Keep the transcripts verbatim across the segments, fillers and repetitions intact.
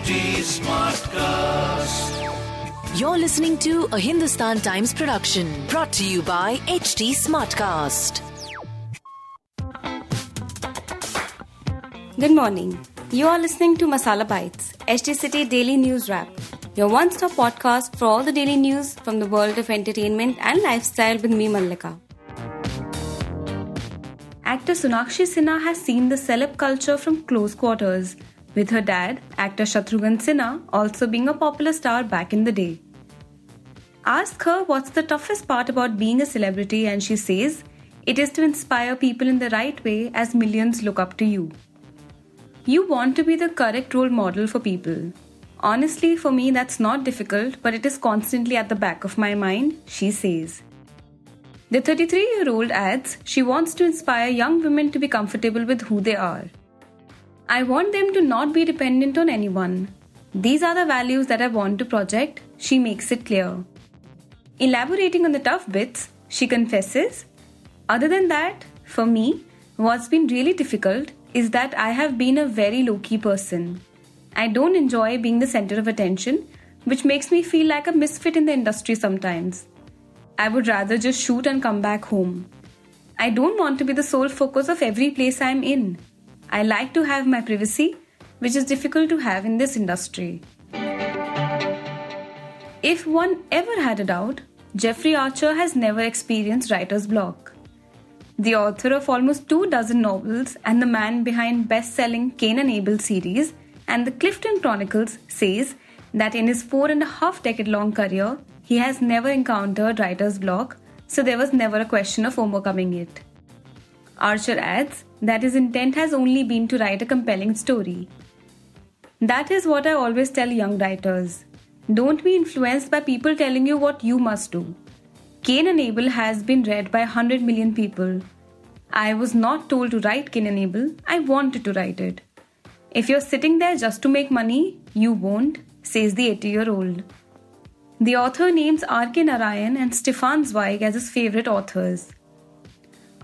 H T Smartcast. You're listening to a Hindustan Times production brought to you by H T Smartcast. Good morning. You are listening to Masala Bites, H T City Daily News Wrap, your one-stop podcast for all the daily news from the world of entertainment and lifestyle with me, Mallika. Actor Sunakshi Sinha has seen the celeb culture from close quarters, with her dad, actor Shatrughan Sinha, also being a popular star back in the day. Ask her what's the toughest part about being a celebrity, and she says, it is to inspire people in the right way as millions look up to you. You want to be the correct role model for people. Honestly, for me, that's not difficult, but it is constantly at the back of my mind, she says. The thirty-three-year-old adds she wants to inspire young women to be comfortable with who they are. I want them to not be dependent on anyone. These are the values that I want to project, she makes it clear. Elaborating on the tough bits, she confesses, other than that, for me, what's been really difficult is that I have been a very low-key person. I don't enjoy being the center of attention, which makes me feel like a misfit in the industry sometimes. I would rather just shoot and come back home. I don't want to be the sole focus of every place I'm in. I like to have my privacy, which is difficult to have in this industry. If one ever had a doubt, Jeffrey Archer has never experienced writer's block. The author of almost two dozen novels and the man behind best-selling Kane and Abel series and the Clifton Chronicles says that in his four and a half decade-long career, he has never encountered writer's block, so there was never a question of overcoming it. Archer adds that his intent has only been to write a compelling story. That is what I always tell young writers. Don't be influenced by people telling you what you must do. Cain and Abel has been read by one hundred million people. I was not told to write Cain and Abel, I wanted to write it. If you're sitting there just to make money, you won't, says the eighty-year-old. The author names R K Narayan and Stefan Zweig as his favourite authors.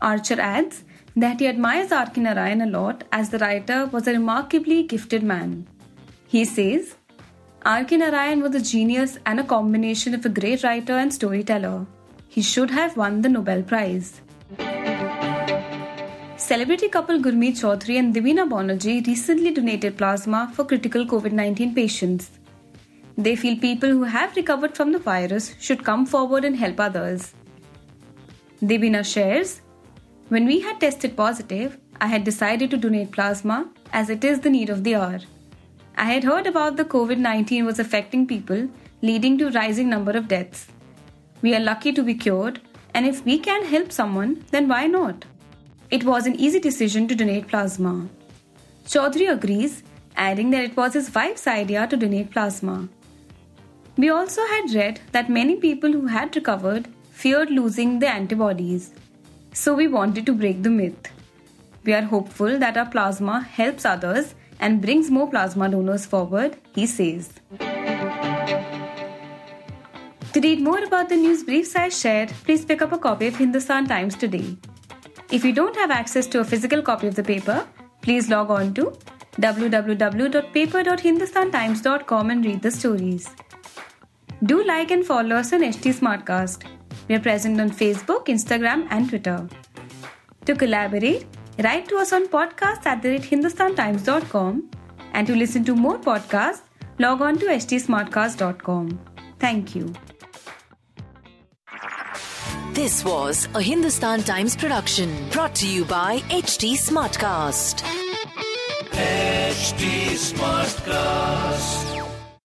Archer adds that he admires R K Narayan a lot as the writer was a remarkably gifted man. He says, R K Narayan was a genius and a combination of a great writer and storyteller. He should have won the Nobel Prize. Celebrity couple Gurmeet Chaudhary and Divina Bonnerjee recently donated plasma for critical covid nineteen patients. They feel people who have recovered from the virus should come forward and help others. Divina shares, when we had tested positive, I had decided to donate plasma as it is the need of the hour. I had heard about the covid nineteen was affecting people, leading to rising number of deaths. We are lucky to be cured, and if we can help someone, then why not? It was an easy decision to donate plasma. Chaudhary agrees, adding that it was his wife's idea to donate plasma. We also had read that many people who had recovered feared losing their antibodies. So we wanted to break the myth. We are hopeful that our plasma helps others and brings more plasma donors forward, he says. To read more about the news briefs I shared, please pick up a copy of Hindustan Times today. If you don't have access to a physical copy of the paper, please log on to w w w dot paper dot hindustan times dot com and read the stories. Do like and follow us on H T Smartcast. We are present on Facebook, Instagram and Twitter. To collaborate, write to us on podcasts at the rate hindustantimes.com and to listen to more podcasts, log on to h t smartcast dot com. Thank you. This was a Hindustan Times production brought to you by H T Smartcast. H T Smartcast.